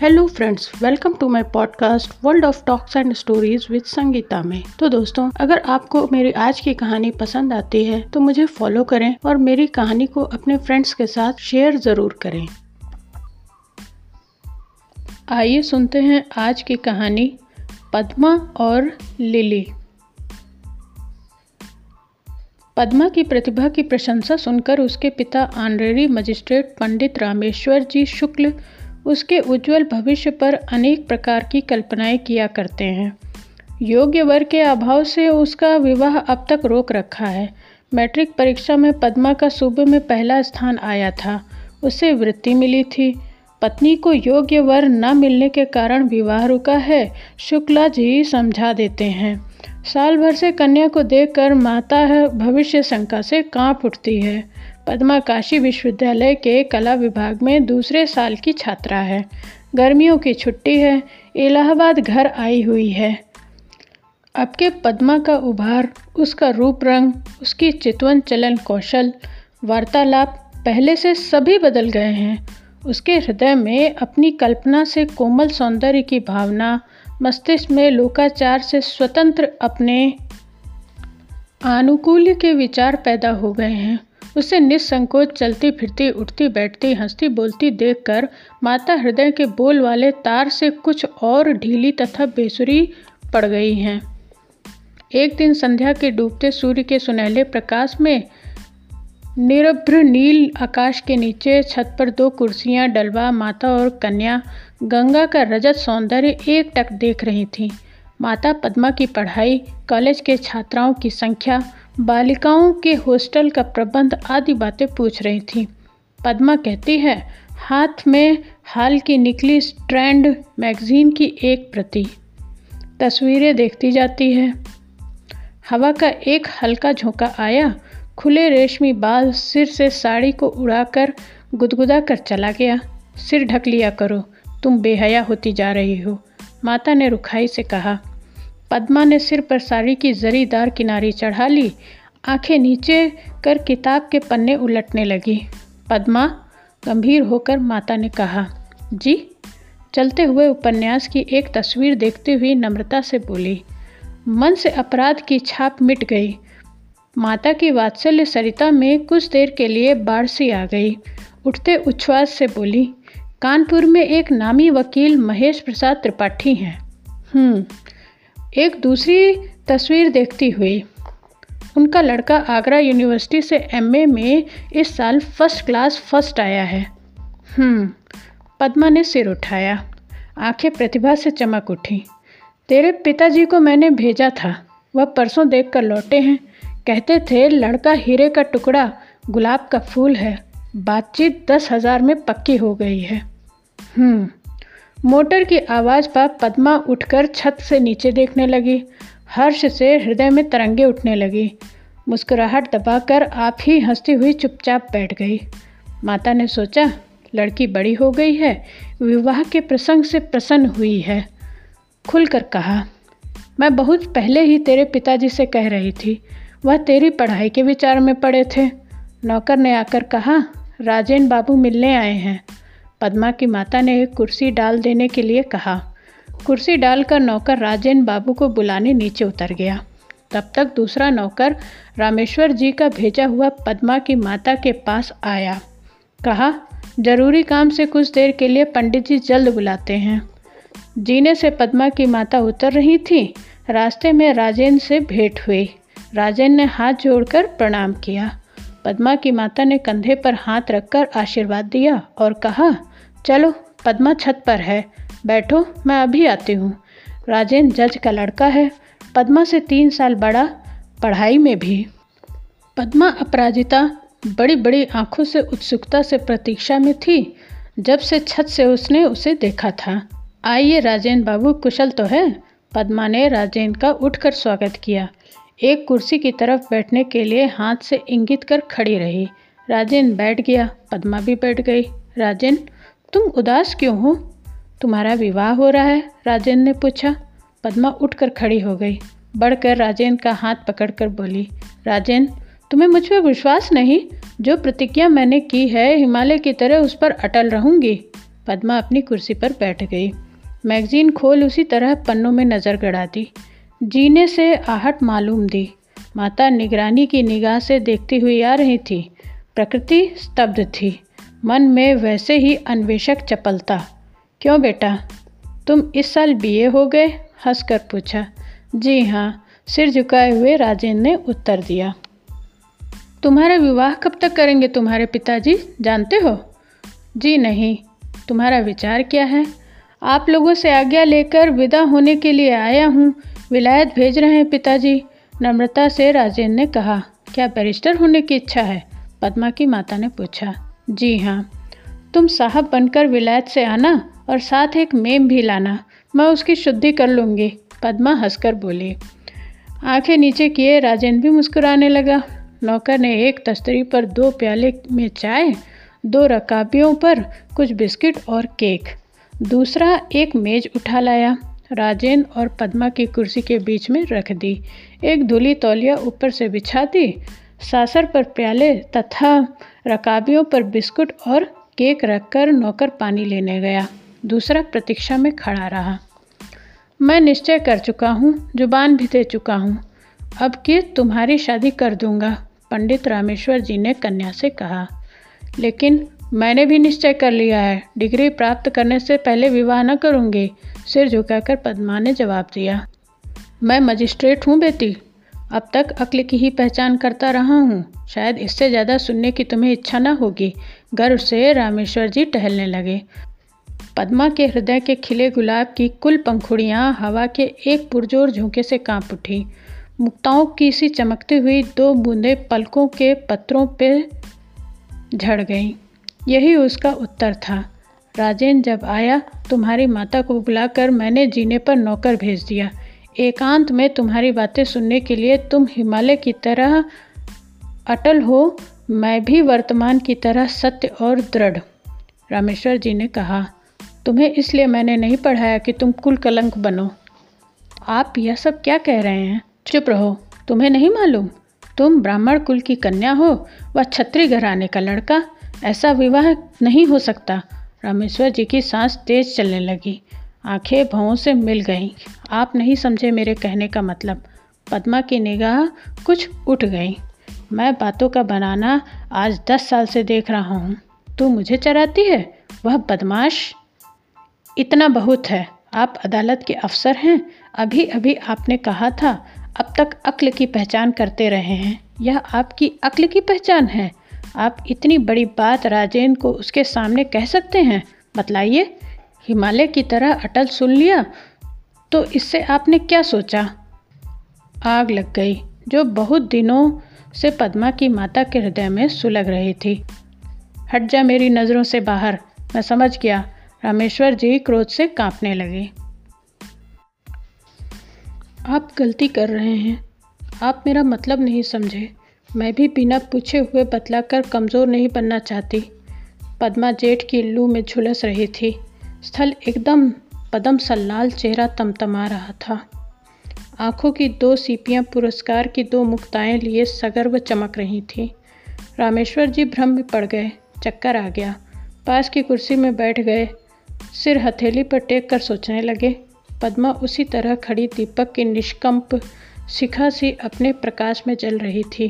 Hello friends, welcome to my podcast world of talks and stories with Sangeeta में। तो दोस्तों, अगर आपको मेरी आज की कहानी पसंद आती है तो मुझे फॉलो करें और मेरी कहानी को अपने फ्रेंड्स के साथ शेयर ज़रूर करें। आइए सुनते हैं आज की कहानी पद्मा और लिली। पद्मा की प्रतिभा की प्रशंसा सुनकर उसके पिता ऑनरेरी मजिस्ट्रेट पंडित रामेश्वर जी शुक्ल उसके उज्जवल भविष्य पर अनेक प्रकार की कल्पनाएं किया करते हैं। योग्य वर्ग के अभाव से उसका विवाह अब तक रोक रखा है। मैट्रिक परीक्षा में पद्मा का सूबे में पहला स्थान आया था। उसे वृत्ति मिली थी। पत्नी को योग्य वर न मिलने के कारण विवाह रुका है, शुक्ला जी समझा देते हैं। साल भर से कन्या को देखकर माता भविष्य शंका से कांप उठती है। पद्मा काशी विश्वविद्यालय के कला विभाग में दूसरे साल की छात्रा है। गर्मियों की छुट्टी है, इलाहाबाद घर आई हुई है। अब के पद्मा का उभार, उसका रूप रंग, उसकी चितवन चलन कौशल, वार्तालाप पहले से सभी बदल गए हैं। उसके हृदय में अपनी कल्पना से कोमल सौंदर्य की भावना, मस्तिष्क में लोकाचार से स्वतंत्र अपने आनुकूल्य के विचार पैदा हो गए हैं। उसे निसंकोच चलती फिरती, उठती बैठती, हंसती बोलती देखकर माता हृदय के बोल वाले तार से कुछ और ढीली तथा बेसुरी पड़ गई हैं। एक दिन संध्या के डूबते सूर्य के सुनहले प्रकाश में निरभ्र नील आकाश के नीचे छत पर दो कुर्सियां डलवा माता और कन्या गंगा का रजत सौंदर्य एक टक देख रही थीं। माता पद्मा की पढ़ाई, कॉलेज के छात्राओं की संख्या, बालिकाओं के हॉस्टल का प्रबंध आदि बातें पूछ रही थी। पद्मा कहती है, हाथ में हाल की निकली स्ट्रैंड मैगजीन की एक प्रति। तस्वीरें देखती जाती है। हवा का एक हल्का झोंका आया। खुले रेशमी बाल सिर से साड़ी को उड़ाकर गुदगुदा कर चला गया। सिर ढक लिया करो, तुम बेहया होती जा रही हो, माता ने रुखाई से कहा। पद्मा ने सिर पर साड़ी की जरीदार किनारी चढ़ा ली। आंखें नीचे कर किताब के पन्ने उलटने लगी। पद्मा, गंभीर होकर माता ने कहा, जी। चलते हुए उपन्यास की एक तस्वीर देखती हुई नम्रता से बोली। मन से अपराध की छाप मिट गई। माता की वात्सल्य सरिता में कुछ देर के लिए बाढ़ सी आ गई। उठते उच्छ्वास से बोली, कानपुर में एक नामी वकील महेश प्रसाद त्रिपाठी हैं। एक दूसरी तस्वीर देखती हुई, उनका लड़का आगरा यूनिवर्सिटी से एमए में इस साल फर्स्ट क्लास आया है। पद्मा ने सिर उठाया। आंखें प्रतिभा से चमक उठी। तेरे पिताजी को मैंने भेजा था, वह परसों देखकर लौटे हैं। कहते थे लड़का हीरे का टुकड़ा, गुलाब का फूल है। बातचीत 10,000 में पक्की हो गई है। मोटर की आवाज़ पर पद्मा उठकर छत से नीचे देखने लगी। हर्ष से हृदय में तरंगे उठने लगी। मुस्कुराहट दबाकर आप ही हंसती हुई चुपचाप बैठ गई। माता ने सोचा, लड़की बड़ी हो गई है, विवाह के प्रसंग से प्रसन्न हुई है। खुलकर कहा, मैं बहुत पहले ही तेरे पिताजी से कह रही थी, वह तेरी पढ़ाई के विचार में पड़े थे। नौकर ने आकर कहा, राजेंद्र बाबू मिलने आए हैं। पद्मा की माता ने एक कुर्सी डाल देने के लिए कहा। कुर्सी डालकर नौकर राजेंद्र बाबू को बुलाने नीचे उतर गया। तब तक दूसरा नौकर रामेश्वर जी का भेजा हुआ पद्मा की माता के पास आया। कहा, जरूरी काम से कुछ देर के लिए पंडित जी जल्द बुलाते हैं। जीने से पद्मा की माता उतर रही थी। रास्ते में राजेंद्र से भेंट हुई। राजेंद्र ने हाथ जोड़कर प्रणाम किया। पद्मा की माता ने कंधे पर हाथ रखकर आशीर्वाद दिया और कहा, चलो पद्मा छत पर है, बैठो, मैं अभी आती हूँ। राजेंद्र जज का लड़का है, पद्मा से 3 साल बड़ा, पढ़ाई में भी। पद्मा अपराजिता बड़ी बड़ी आंखों से उत्सुकता से प्रतीक्षा में थी, जब से छत से उसने उसे देखा था। आइए राजेंद्र बाबू, कुशल तो है? पद्मा ने राजेंद्र का उठकर स्वागत किया। एक कुर्सी की तरफ बैठने के लिए हाथ से इंगित कर खड़ी रही। राजेंद्र बैठ गया, पद्मा भी बैठ गई। राजेंद्र, तुम उदास क्यों हो? तुम्हारा विवाह हो रहा है, राजेंद्र ने पूछा। पद्मा उठकर खड़ी हो गई, बढ़कर राजेंद्र का हाथ पकड़कर बोली, राजेंद्र, तुम्हें मुझ पर विश्वास नहीं? जो प्रतिज्ञा मैंने की है, हिमालय की तरह उस पर अटल रहूँगी। पद्मा अपनी कुर्सी पर बैठ गई। मैगज़ीन खोल उसी तरह पन्नों में नज़र गड़ा दी। जीने से आहट मालूम दी। माता निगरानी की निगाह से देखती हुई आ रही थी। प्रकृति स्तब्ध थी, मन में वैसे ही अन्वेषक चपलता। क्यों बेटा, तुम इस साल बीए हो गए? हंसकर पूछा। जी हाँ, सिर झुकाए हुए राजेंद्र ने उत्तर दिया। तुम्हारा विवाह कब तक करेंगे तुम्हारे पिताजी, जानते हो? जी नहीं। तुम्हारा विचार क्या है? आप लोगों से आज्ञा लेकर विदा होने के लिए आया हूँ, विलायत भेज रहे हैं पिताजी, नम्रता से राजेंद्र ने कहा। क्या बैरिस्टर होने की इच्छा है? पद्मा की माता ने पूछा। जी हाँ। तुम साहब बनकर विलायत से आना और साथ एक मेम भी लाना, मैं उसकी शुद्धि कर लूँगी, पद्मा हंसकर बोली। आंखें नीचे किए राजेंद्र भी मुस्कुराने लगा। नौकर ने एक तस्तरी पर 2 प्याले में चाय, 2 रकाबियों पर कुछ बिस्किट और केक, दूसरा एक मेज़ उठा लाया, राजेंद्र और पद्मा की कुर्सी के बीच में रख दी। एक धुली तौलिया ऊपर से बिछा दी। सासर पर प्याले तथा रकाबियों पर बिस्कुट और केक रखकर नौकर पानी लेने गया। दूसरा प्रतीक्षा में खड़ा रहा। मैं निश्चय कर चुका हूँ, जुबान भी दे चुका हूँ, अब कि तुम्हारी शादी कर दूँगा, पंडित रामेश्वर जी ने कन्या से कहा। लेकिन मैंने भी निश्चय कर लिया है, डिग्री प्राप्त करने से पहले विवाह न करूँगी, सिर झुकाकर पद्मा ने जवाब दिया। मैं मजिस्ट्रेट हूँ बेटी, अब तक अक्ल की ही पहचान करता रहा हूँ, शायद इससे ज़्यादा सुनने की तुम्हें इच्छा न होगी, गर्व से रामेश्वर जी टहलने लगे। पद्मा के हृदय के खिले गुलाब की कुल पंखुड़ियाँ हवा के एक पुरजोर झोंके से कांप उठी। मुक्ताओं की सी चमकती हुई 2 बूंदें पलकों के पत्रों पे झड़ गईं। यही उसका उत्तर था। राजेंद्र जब आया, तुम्हारी माता को बुलाकर मैंने जीने पर नौकर भेज दिया। एकांत में तुम्हारी बातें सुनने के लिए तुम हिमालय की तरह अटल हो, मैं भी वर्तमान की तरह सत्य और दृढ़, रामेश्वर जी ने कहा। तुम्हें इसलिए मैंने नहीं पढ़ाया कि तुम कुल कलंक बनो। आप यह सब क्या कह रहे हैं? चुप रहो, तुम्हें नहीं मालूम तुम ब्राह्मण कुल की कन्या हो व क्षत्रिय घराने का लड़का, ऐसा विवाह नहीं हो सकता। रामेश्वर जी की सांस तेज चलने लगी, आंखें भौं से मिल गईं। आप नहीं समझे मेरे कहने का मतलब, पद्मा की निगाह कुछ उठ गई। मैं बातों का बनाना आज 10 साल से देख रहा हूँ, तू मुझे चराती है, वह बदमाश। इतना बहुत है, आप अदालत के अफसर हैं, अभी अभी आपने कहा था अब तक अक्ल की पहचान करते रहे हैं, यह आपकी अक्ल की पहचान है? आप इतनी बड़ी बात राजेंद्र को उसके सामने कह सकते हैं? बतलाइए, हिमालय की तरह अटल सुन लिया तो इससे आपने क्या सोचा? आग लग गई जो बहुत दिनों से पद्मा की माता के हृदय में सुलग रही थी। हट जा मेरी नज़रों से बाहर, मैं समझ गया, रामेश्वर जी क्रोध से कांपने लगे। आप गलती कर रहे हैं, आप मेरा मतलब नहीं समझे, मैं भी बिना पूछे हुए बतलाकर कमज़ोर नहीं बनना चाहती। पद्मा जेठ की लू में झुलस रही थी। स्थल एकदम पदम सल्लाल, चेहरा तमतमा रहा था। आँखों की 2 सीपियाँ पुरस्कार की 2 मुक्ताएँ लिए सगर्व चमक रही थीं। रामेश्वर जी भ्रम में पड़ गए, चक्कर आ गया, पास की कुर्सी में बैठ गए, सिर हथेली पर टेक कर सोचने लगे। पद्मा उसी तरह खड़ी दीपक की निष्कंप शिखा सी अपने प्रकाश में जल रही थी।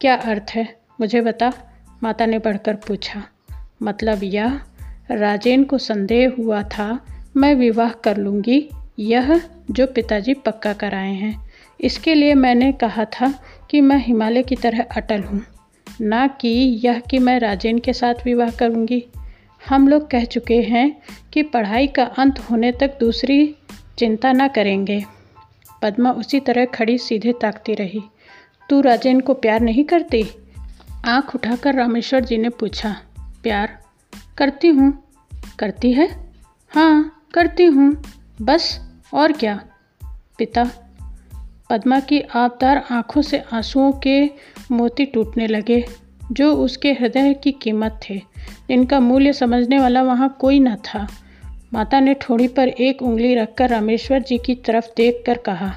क्या अर्थ है मुझे बता, माता ने बढ़कर पूछा। मतलब यह, राजेंद्र को संदेह हुआ था मैं विवाह कर लूँगी, यह जो पिताजी पक्का कराए हैं, इसके लिए मैंने कहा था कि मैं हिमालय की तरह अटल हूँ, ना कि यह कि मैं राजेंद्र के साथ विवाह करूँगी। हम लोग कह चुके हैं कि पढ़ाई का अंत होने तक दूसरी चिंता ना करेंगे। पद्मा उसी तरह खड़ी सीधे ताकती रही। तू राजेंद्र को प्यार नहीं करती? आँख उठाकर रामेश्वर जी ने पूछा। प्यार करती हूँ। करती है? हाँ करती हूँ, बस और क्या। पिता, पद्मा की आबदार आँखों से आंसुओं के मोती टूटने लगे जो उसके हृदय की कीमत थे, जिनका मूल्य समझने वाला वहाँ कोई न था। माता ने ठोड़ी पर एक उंगली रखकर रामेश्वर जी की तरफ देखकर कहा।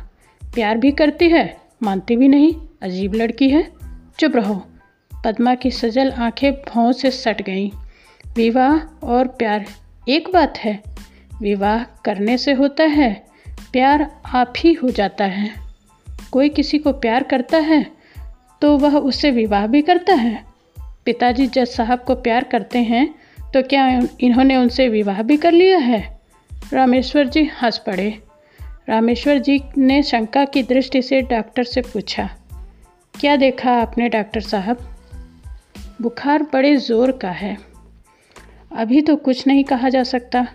प्यार भी करती है, मानती भी नहीं, अजीब लड़की है। चुप रहो। पद्मा की सजल आँखें भौं से सट गईं। विवाह और प्यार एक बात है, विवाह करने से होता है, प्यार आप ही हो जाता है। कोई किसी को प्यार करता है तो वह उससे विवाह भी करता है। पिताजी जज साहब को प्यार करते हैं तो क्या इन्होंने उनसे विवाह भी कर लिया है? रामेश्वर जी हंस पड़े। रामेश्वर जी ने शंका की दृष्टि से डॉक्टर से पूछा, क्या देखा आपने डॉक्टर साहब? बुखार बड़े ज़ोर का है, अभी तो कुछ नहीं कहा जा सकता,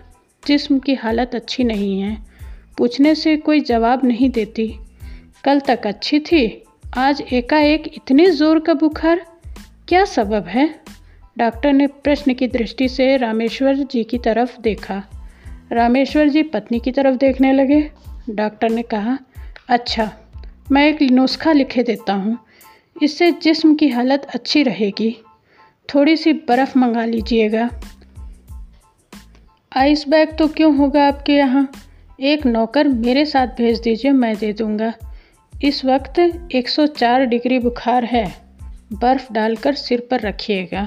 जिस्म की हालत अच्छी नहीं है, पूछने से कोई जवाब नहीं देती। कल तक अच्छी थी, आज एकाएक इतने ज़ोर का बुखार, क्या सबब है? डॉक्टर ने प्रश्न की दृष्टि से रामेश्वर जी की तरफ देखा। रामेश्वर जी पत्नी की तरफ देखने लगे। डॉक्टर ने कहा, अच्छा मैं एक नुस्खा लिखे देता हूँ, इससे जिस्म की हालत अच्छी रहेगी। थोड़ी सी बर्फ़ मंगा लीजिएगा। आइस बैग तो क्यों होगा आपके यहाँ, एक नौकर मेरे साथ भेज दीजिए, मैं दे दूँगा। इस वक्त 104 डिग्री बुखार है, बर्फ़ डालकर सिर पर रखिएगा,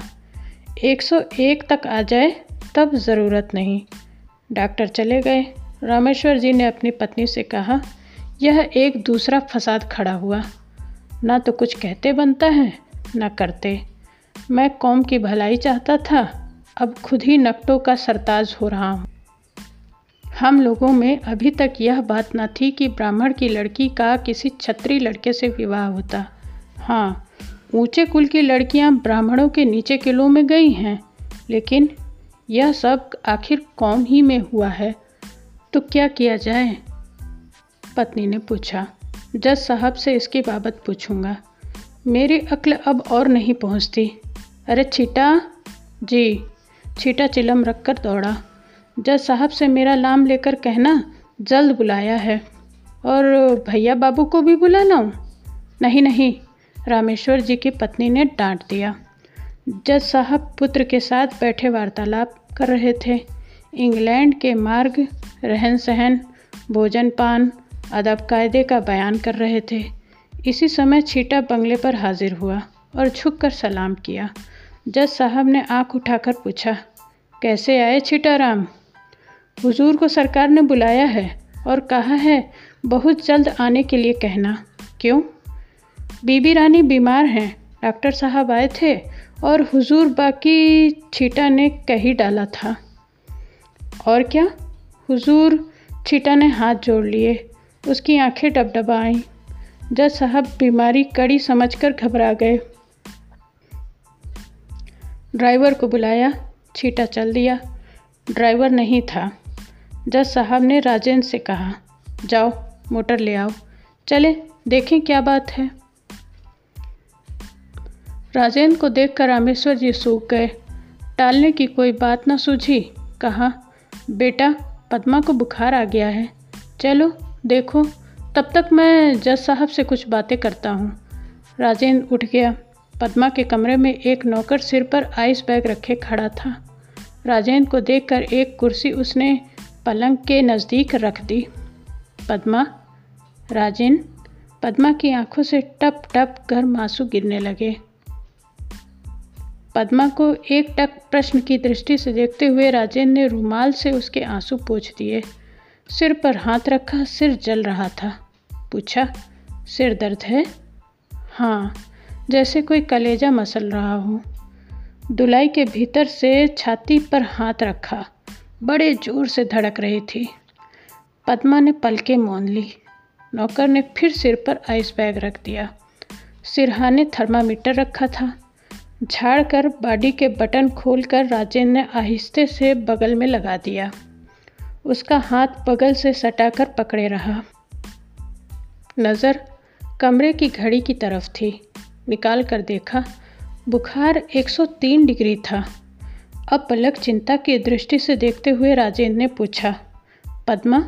101 तक आ जाए तब ज़रूरत नहीं। डॉक्टर चले गए। रामेश्वर जी ने अपनी पत्नी से कहा, यह एक दूसरा फसाद खड़ा हुआ, ना तो कुछ कहते बनता है ना करते। मैं कौम की भलाई चाहता था, अब खुद ही नकटों का सरताज हो रहा हूँ। हम लोगों में अभी तक यह बात न थी कि ब्राह्मण की लड़की का किसी क्षत्रिय लड़के से विवाह होता। हाँ, ऊंचे कुल की लड़कियाँ ब्राह्मणों के नीचे कुलों में गई हैं, लेकिन यह सब आखिर कौम ही में हुआ है, तो क्या किया जाए? पत्नी ने पूछा। जज साहब से इसकी बाबत पूछूंगा, मेरी अक्ल अब और नहीं पहुंचती। अरे छीटा जी, छीटा चिलम रखकर दौड़ा। जज साहब से मेरा नाम लेकर कहना जल्द बुलाया है, और भैया बाबू को भी बुला लाऊं? नहीं नहीं, रामेश्वर जी की पत्नी ने डांट दिया। जज साहब पुत्र के साथ बैठे वार्तालाप कर रहे थे। इंग्लैंड के मार्ग, रहन सहन, भोजन पान, अदब कायदे का बयान कर रहे थे। इसी समय छीटा बंगले पर हाजिर हुआ और झुककर सलाम किया। जज साहब ने आंख उठाकर पूछा, कैसे आए छीटाराम? हुजूर को सरकार ने बुलाया है और कहा है बहुत जल्द आने के लिए कहना। क्यों? बीबी रानी बीमार हैं, डॉक्टर साहब आए थे और हुजूर बाकी छीटा ने कही डाला था। और क्या? हुजूर? छीटा ने हाथ जोड़ लिए, उसकी आंखें डबडबा आईं। जज साहब बीमारी कड़ी समझकर घबरा गए। ड्राइवर को बुलाया, छीटा चल दिया। ड्राइवर नहीं था। जज साहब ने राजेंद्र से कहा, जाओ मोटर ले आओ, चले देखें क्या बात है। राजेंद्र को देखकर रामेश्वर जी सूख गए। टालने की कोई बात न सूझी। कहा, बेटा पद्मा को बुखार आ गया है, चलो देखो, तब तक मैं जज साहब से कुछ बातें करता हूँ। राजेंद्र उठ गया। पद्मा के कमरे में एक नौकर सिर पर आइस बैग रखे खड़ा था। राजेंद्र को देखकर एक कुर्सी उसने पलंग के नज़दीक रख दी। पद्मा? राजेंद्र? पद्मा की आंखों से टप टप गर्म आंसू गिरने लगे। पद्मा को एक टक प्रश्न की दृष्टि से देखते हुए राजेंद्र ने रुमाल से उसके आंसू पोंछ दिए। सिर पर हाथ रखा, सिर जल रहा था। पूछा, सिर दर्द है? हाँ, जैसे कोई कलेजा मसल रहा हो। दुलाई के भीतर से छाती पर हाथ रखा, बड़े जोर से धड़क रही थी। पद्मा ने पलकें मौन ली। नौकर ने फिर सिर पर आइस बैग रख दिया। सिरहाने थर्मामीटर रखा था। झाड़ कर बॉडी के बटन खोलकर राजेंद्र ने आहिस्ते से बगल में लगा दिया। उसका हाथ बगल से सटाकर पकड़े रहा। नज़र कमरे की घड़ी की तरफ थी। निकाल कर देखा, बुखार 103 डिग्री था। अब पलक चिंता की दृष्टि से देखते हुए राजेंद्र ने पूछा, पद्मा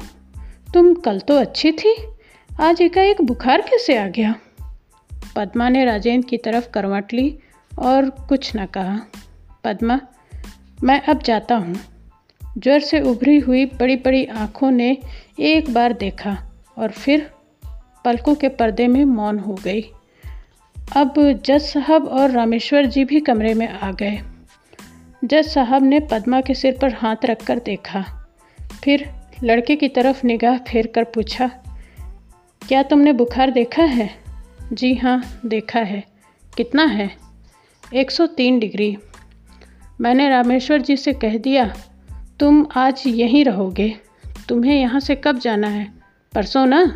तुम कल तो अच्छी थी, आज एकाएक बुखार कैसे आ गया? पद्मा ने राजेंद्र की तरफ करवट ली और कुछ न कहा। पद्मा, मैं अब जाता हूँ। ज्वर से उभरी हुई बड़ी बड़ी आँखों ने एक बार देखा और फिर पलकों के पर्दे में मौन हो गई। अब जज साहब और रामेश्वर जी भी कमरे में आ गए। जज साहब ने पद्मा के सिर पर हाथ रखकर देखा, फिर लड़के की तरफ निगाह फेरकर पूछा, क्या तुमने बुखार देखा है? जी हाँ देखा है। कितना है? 103 डिग्री। मैंने रामेश्वर जी से कह दिया तुम आज यहीं रहोगे, तुम्हें यहाँ से कब जाना है? परसों ना?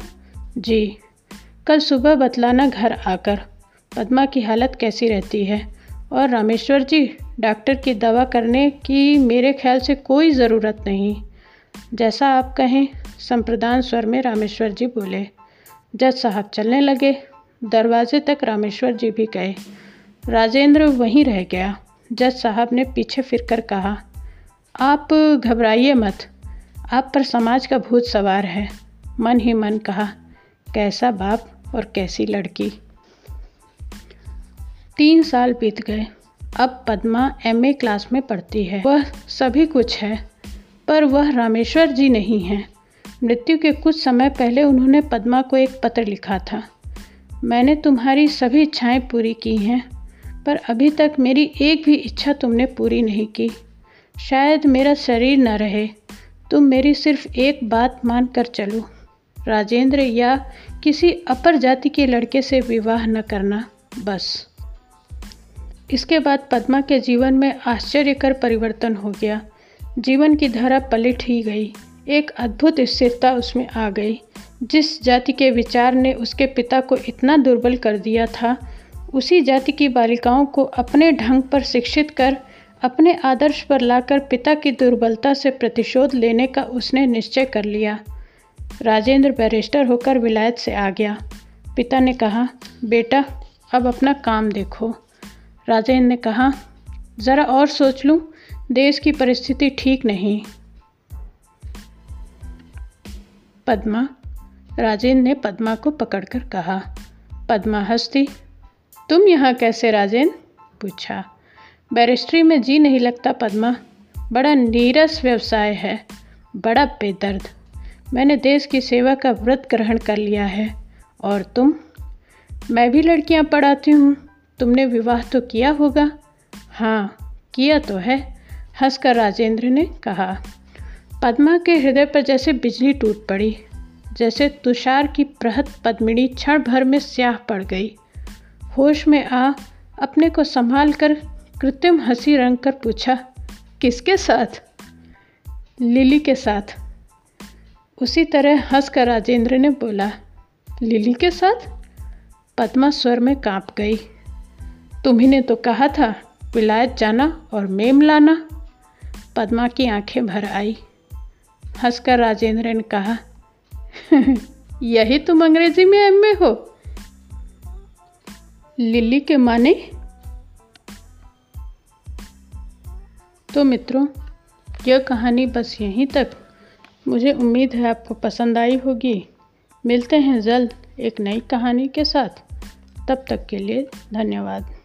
जी। कल सुबह बतलाना घर आकर पद्मा की हालत कैसी रहती है। और रामेश्वर जी, डॉक्टर की दवा करने की मेरे ख्याल से कोई ज़रूरत नहीं। जैसा आप कहें, संप्रदान स्वर में रामेश्वर जी बोले। जज साहब चलने लगे। दरवाजे तक रामेश्वर जी भी गए। राजेंद्र वहीं रह गया। जज साहब ने पीछे फिरकर कहा, आप घबराइए मत, आप पर समाज का भूत सवार है। मन ही मन कहा, कैसा बाप और कैसी लड़की। 3 साल बीत गए। अब पद्मा एमए क्लास में पढ़ती है। वह सभी कुछ है, पर वह रामेश्वर जी नहीं है। मृत्यु के कुछ समय पहले उन्होंने पद्मा को एक पत्र लिखा था, मैंने तुम्हारी सभी इच्छाएं पूरी की हैं, पर अभी तक मेरी एक भी इच्छा तुमने पूरी नहीं की। शायद मेरा शरीर न रहे, तुम मेरी सिर्फ एक बात मान कर चलो, राजेंद्र या किसी अपर जाति के लड़के से विवाह न करना, बस। इसके बाद पद्मा के जीवन में आश्चर्यकर परिवर्तन हो गया। जीवन की धारा पलट ही गई। एक अद्भुत स्थिरता उसमें आ गई। जिस जाति के विचार ने उसके पिता को इतना दुर्बल कर दिया था, उसी जाति की बालिकाओं को अपने ढंग पर शिक्षित कर अपने आदर्श पर लाकर पिता की दुर्बलता से प्रतिशोध लेने का उसने निश्चय कर लिया। राजेंद्र बैरिस्टर होकर विलायत से आ गया। पिता ने कहा, बेटा अब अपना काम देखो। राजेंद्र ने कहा, ज़रा और सोच लूँ, देश की परिस्थिति ठीक नहीं। पद्मा, राजेंद्र ने पद्मा को पकड़कर कहा। पद्मा हंसती, तुम यहाँ कैसे राजेंद्र? पूछा। बैरिस्ट्री में जी नहीं लगता पद्मा, बड़ा नीरस व्यवसाय है, बड़ा बेदर्द। मैंने देश की सेवा का व्रत ग्रहण कर लिया है। और तुम? मैं भी लड़कियाँ पढ़ाती हूँ, तुमने विवाह तो किया होगा? हाँ किया तो है, हंसकर राजेंद्र ने कहा। पद्मा के हृदय पर जैसे बिजली टूट पड़ी, जैसे तुषार की प्रहत पद्मिनी क्षण भर में स्याह पड़ गई। होश में आ अपने को संभाल कर कृत्रिम हंसी रंग कर पूछा, किसके साथ? लिली के साथ। उसी तरह हंसकर राजेंद्र ने बोला, लिली के साथ? पद्मा स्वर में कांप गई, तुम्ही ने तो कहा था विलायत जाना और मेम लाना। पद्मा की आंखें भर आई। हंसकर राजेंद्र ने कहा, यही तुम अंग्रेजी में एमए हो? लिली के माने? तो मित्रों, यह कहानी बस यहीं तक। मुझे उम्मीद है आपको पसंद आई होगी। मिलते हैं जल्द एक नई कहानी के साथ। तब तक के लिए धन्यवाद।